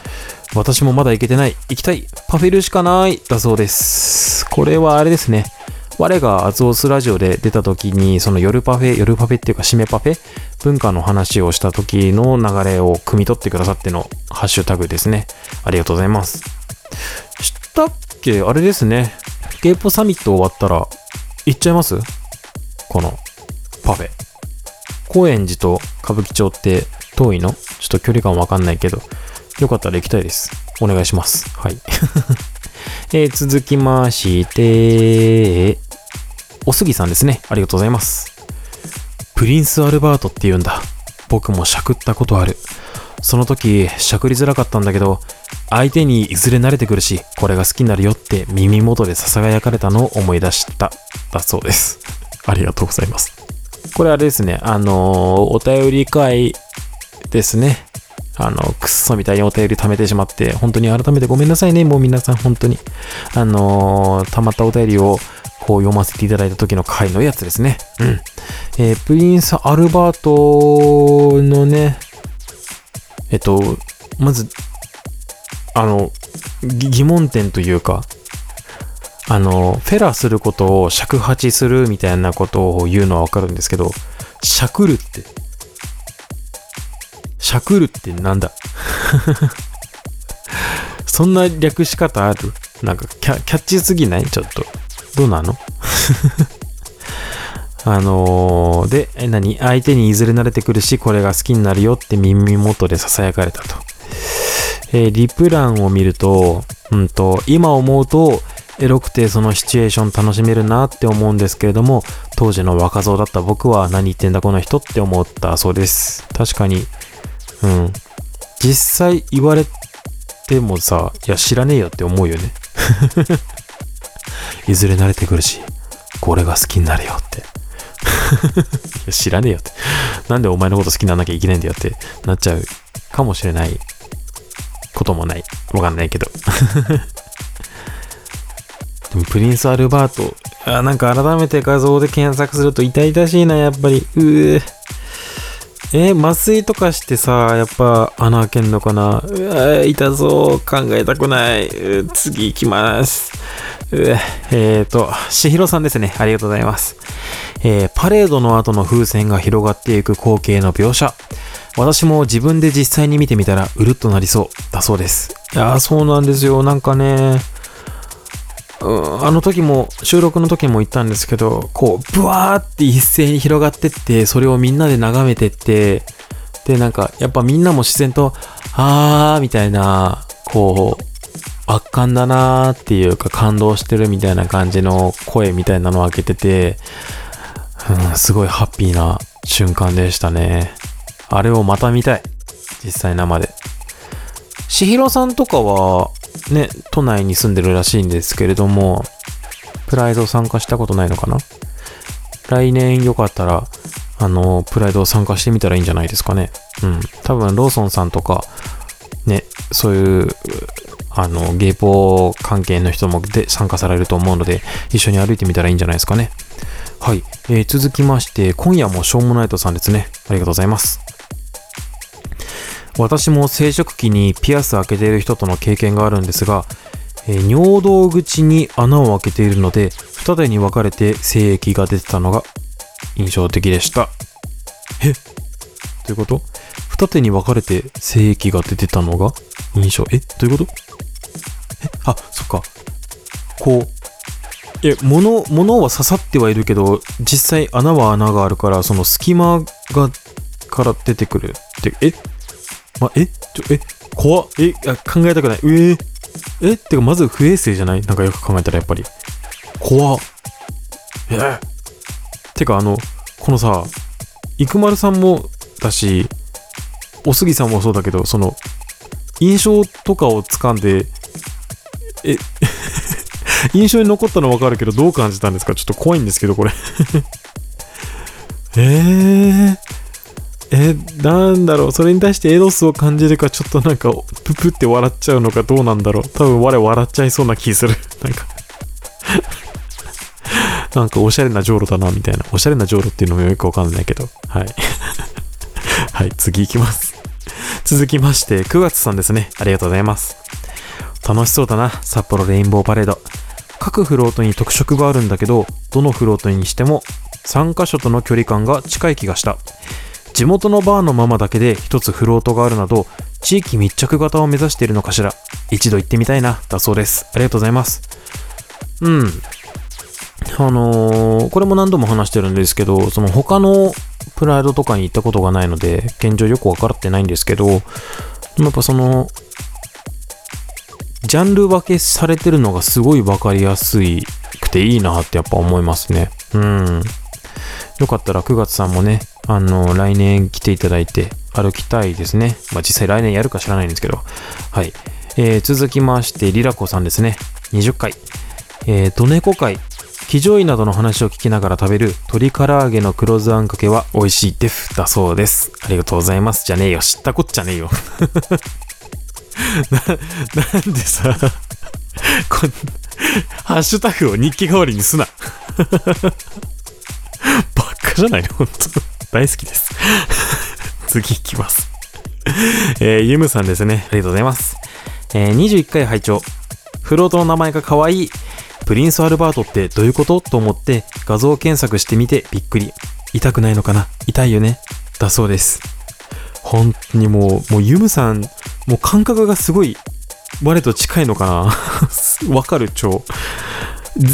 私もまだ行けてない、行きたい、パフェるしかないだそうです。これはあれですね、我がアツオスラジオで出た時に、その夜パフェ、夜パフェっていうか締めパフェ文化の話をした時の流れを汲み取ってくださってのハッシュタグですね。ありがとうございます。したっけ、あれですね、ゲイポサミット終わったら行っちゃいます。このパフェ、高円寺と歌舞伎町って遠いの？ちょっと距離感わかんないけど、よかったら行きたいです。お願いします。はい。えー、続きまして、おすぎさんですね。ありがとうございます。プリンスアルバートって言うんだ。僕もしゃくったことある。その時しゃくりづらかったんだけど、相手にいずれ慣れてくるし、これが好きになるよって耳元で囁かれたのを思い出しただそうです。ありがとうございます。これあれですね、あのー、お便り会ですね。あのクッソみたいにお便り貯めてしまって本当に改めてごめんなさいね。もう皆さん本当にあのー、たまったお便りをこう読ませていただいた時の回のやつですね。うん、えー、プリンスアルバートのね、えっと、まず、あの、疑問点というか、あの、フェラすることを尺八するみたいなことを言うのはわかるんですけど、しゃくるって、しゃくるってなんだそんな略し方ある？なんかキャ、キャッチすぎない？ちょっと。どうなのあのー、で、え、何？相手にいずれ慣れてくるし、これが好きになるよって耳元で囁かれたと。えー、リプ欄を見ると、うんと、今思うと、エロくてそのシチュエーション楽しめるなって思うんですけれども、当時の若造だった僕は何言ってんだこの人って思ったそうです。確かに、うん。実際言われてもさ、いや知らねえよって思うよね。いずれ慣れてくるし、これが好きになるよって。知らねえよって、なんでお前のこと好きにならなきゃいけないんだよってなっちゃうかもしれないこともない、わかんないけどでもプリンスアルバート、あ、なんか改めて画像で検索すると痛々しいな、やっぱり。うーえー、麻酔とかしてさ、やっぱ穴開けんのかな。うわ、痛そう、考えたくない。次行きます。うえーとしひろさんですね。ありがとうございます。えー、パレードの後の風船が広がっていく光景の描写、私も自分で実際に見てみたらうるっとなりそうだそうです。いやー、そうなんですよ。なんかね、うん、あの時も収録の時も言ったんですけど、こうブワーって一斉に広がってって、それをみんなで眺めてって、でなんかやっぱみんなも自然とあーみたいな、こう圧巻だなーっていうか、感動してるみたいな感じの声みたいなのを開けてて、うん、すごいハッピーな瞬間でしたね。あれをまた見たい、実際生で。しひろさんとかはね、都内に住んでるらしいんですけれども、プライド参加したことないのかな。来年よかったらあのプライド参加してみたらいいんじゃないですかね。うん、多分ローソンさんとかね、そういうあのゲイポー関係の人もで参加されると思うので、一緒に歩いてみたらいいんじゃないですかね。はい、えー、続きまして、今夜もしょうもないとさんですね。ありがとうございます。私も生殖器にピアス開けている人との経験があるんですが、えー、尿道口に穴を開けているので、二手に分かれて精液が出てたのが印象的でした。え？ということ？二手に分かれて精液が出てたのが印象？え？ということ？え？あ、そっか。こう。え、物、物は刺さってはいるけど、実際穴は穴があるから、その隙間が、から出てくるって、え？ま、え？ちょ、え？怖っ。え？あ、考えたくない。えー、え？ってか、まず不衛生じゃない？なんかよく考えたらやっぱり。怖っ。えー、てか、あの、このさ、生丸さんもだし、おすぎさんもそうだけど、その、印象とかを掴んで、え？印象に残ったの分かるけど、どう感じたんですか？ちょっと怖いんですけどこれえー、えー、なんだろう、それに対してエロスを感じるか、ちょっとなんかププって笑っちゃうのか、どうなんだろう。多分我笑っちゃいそうな気するなんかなんかおしゃれなジョーロだなみたいな。おしゃれなジョーロっていうのもよく分かんないけど、はいはい、次いきます。続きましてくがつさんですね。ありがとうございます。楽しそうだな、札幌レインボーパレード。各フロートに特色があるんだけど、どのフロートにしてもさんカ所との距離感が近い気がした。地元のバーのままだけでひとつフロートがあるなど、地域密着型を目指しているのかしら。一度行ってみたいな、だそうです。ありがとうございます。うん、あのー、これも何度も話してるんですけど、その他のプライドとかに行ったことがないので現状よく分かってないんですけど、でもやっぱそのジャンル分けされてるのがすごい分かりやすくていいなってやっぱ思いますね。うん。よかったらくがつさんもね、あの来年来ていただいて歩きたいですね。まあ実際来年やるか知らないんですけど、はい。えー、続きましてリラコさんですね。にじゅっかい、えー、ドネコ会、キジョイなどの話を聞きながら食べる鶏唐揚げの黒酢あんかけは美味しいデフだそうです。ありがとうございます。じゃねえよ、知ったこっちゃねえよな, なんでさこハッシュタグを日記代わりにすなバッカじゃないの、本当大好きです次いきます、えー、ユムさんですね。ありがとうございます。えー、にじゅういっかい拝聴。フロートの名前が可愛い。プリンスアルバートってどういうことと思って画像検索してみてびっくり。痛くないのかな、痛いよねだそうです。本当にもうもうユムさんもう感覚がすごい我と近いのかなわかる超。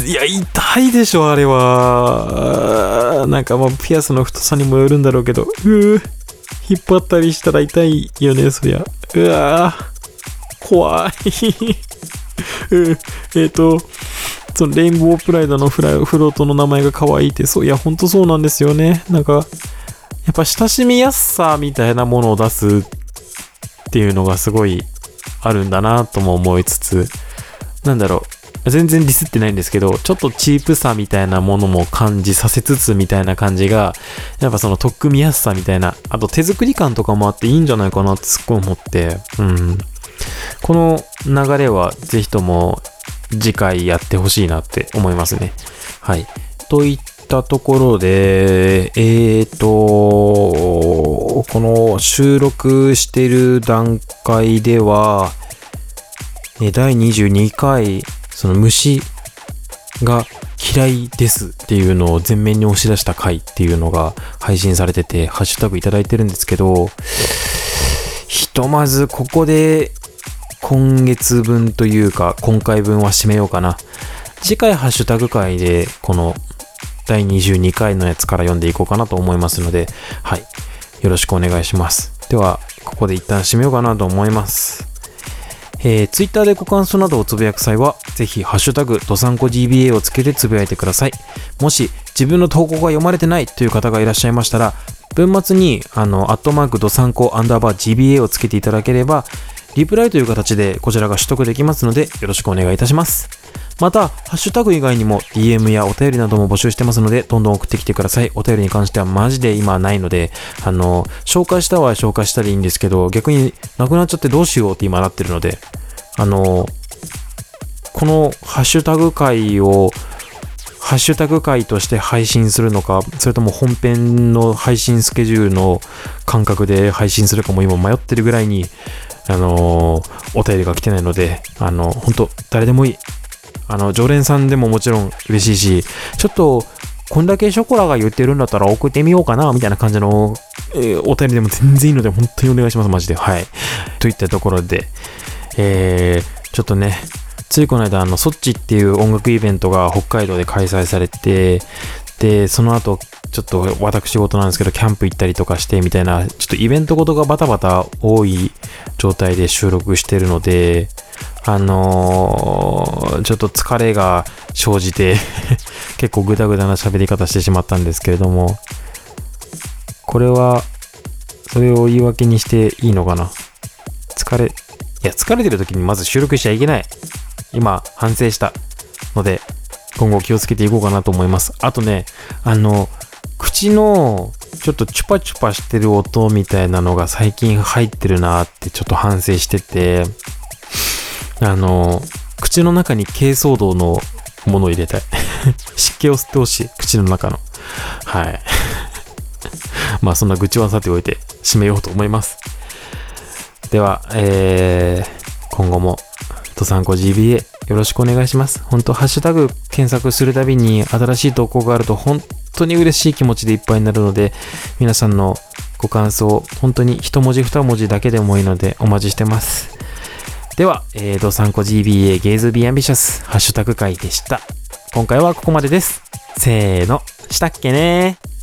いや痛いでしょあれは。なんかまあピアスの太さにもよるんだろうけど、うー引っ張ったりしたら痛いよねそりゃ。うわー怖い、うん、えっ、ー、とそのレインボープライドのフラフロートの名前が可愛いって、そういやほんとそうなんですよね。なんかやっぱ親しみやすさみたいなものを出すっていうのがすごいあるんだなとも思いつつ、なんだろう全然ディスってないんですけど、ちょっとチープさみたいなものも感じさせつつみたいな感じが、やっぱその取っ組みやすさみたいな、あと手作り感とかもあっていいんじゃないかなってすっごい思って、うん、この流れはぜひとも次回やってほしいなって思いますね。はい。といったところで、えーと、この収録してる段階では、だいにじゅうにかい、その虫が嫌いですっていうのを前面に押し出した回っていうのが配信されてて、ハッシュタグいただいてるんですけど、ひとまずここで今月分というか今回分は締めようかな。次回ハッシュタグ会でこのだいにじゅうにかいのやつから読んでいこうかなと思いますので、はい、よろしくお願いします。ではここで一旦締めようかなと思います。えー、Twitter でご感想などをつぶやく際はぜひハッシュタグどさんこ ジービーエー をつけてつぶやいてください。もし自分の投稿が読まれてないという方がいらっしゃいましたら、文末にあのアットマークどさんこアンダーバー ジービーエー をつけていただければリプライという形でこちらが取得できますのでよろしくお願いいたします。またハッシュタグ以外にも ディーエム やお便りなども募集してますのでどんどん送ってきてください。お便りに関してはマジで今ないので、あの紹介したは紹介したらいいんですけど、逆になくなっちゃってどうしようって今なってるので、あのこのハッシュタグ会をハッシュタグ回として配信するのか、それとも本編の配信スケジュールの感覚で配信するかも今迷ってるぐらいに、あのー、お便りが来てないので、あのー、本当誰でもいい、あの常連さんでももちろん嬉しいし、ちょっとこんだけショコラが言ってるんだったら送ってみようかなみたいな感じの、えー、お便りでも全然いいので本当にお願いしますマジで。はい、といったところで、えー、ちょっとねついこの間あのソッチっていう音楽イベントが北海道で開催されて、でその後ちょっと私事なんですけどキャンプ行ったりとかしてみたいな、ちょっとイベントごとがバタバタ多い状態で収録してるので、あのー、ちょっと疲れが生じて結構グダグダな喋り方してしまったんですけれども、これはそれを言い訳にしていいのかな。疲れいや疲れてる時にまず収録しちゃいけない、今反省したので今後気をつけていこうかなと思います。あとね、あの口のちょっとチュパチュパしてる音みたいなのが最近入ってるなってちょっと反省してて、あの口の中に珪藻土のものを入れたい湿気を吸ってほしい口の中の、はいまあそんな愚痴はさておいて締めようと思います。では、えー、今後もどさんこ ジービーエー よろしくお願いします。本当ハッシュタグ検索するたびに新しい投稿があると本当に嬉しい気持ちでいっぱいになるので、皆さんのご感想本当に一文字二文字だけでもいいのでお待ちしてます。では、えー、どさんこ ジービーエー Gays be ambitious ハッシュタグ会でした。今回はここまでです。せーのしたっけねー。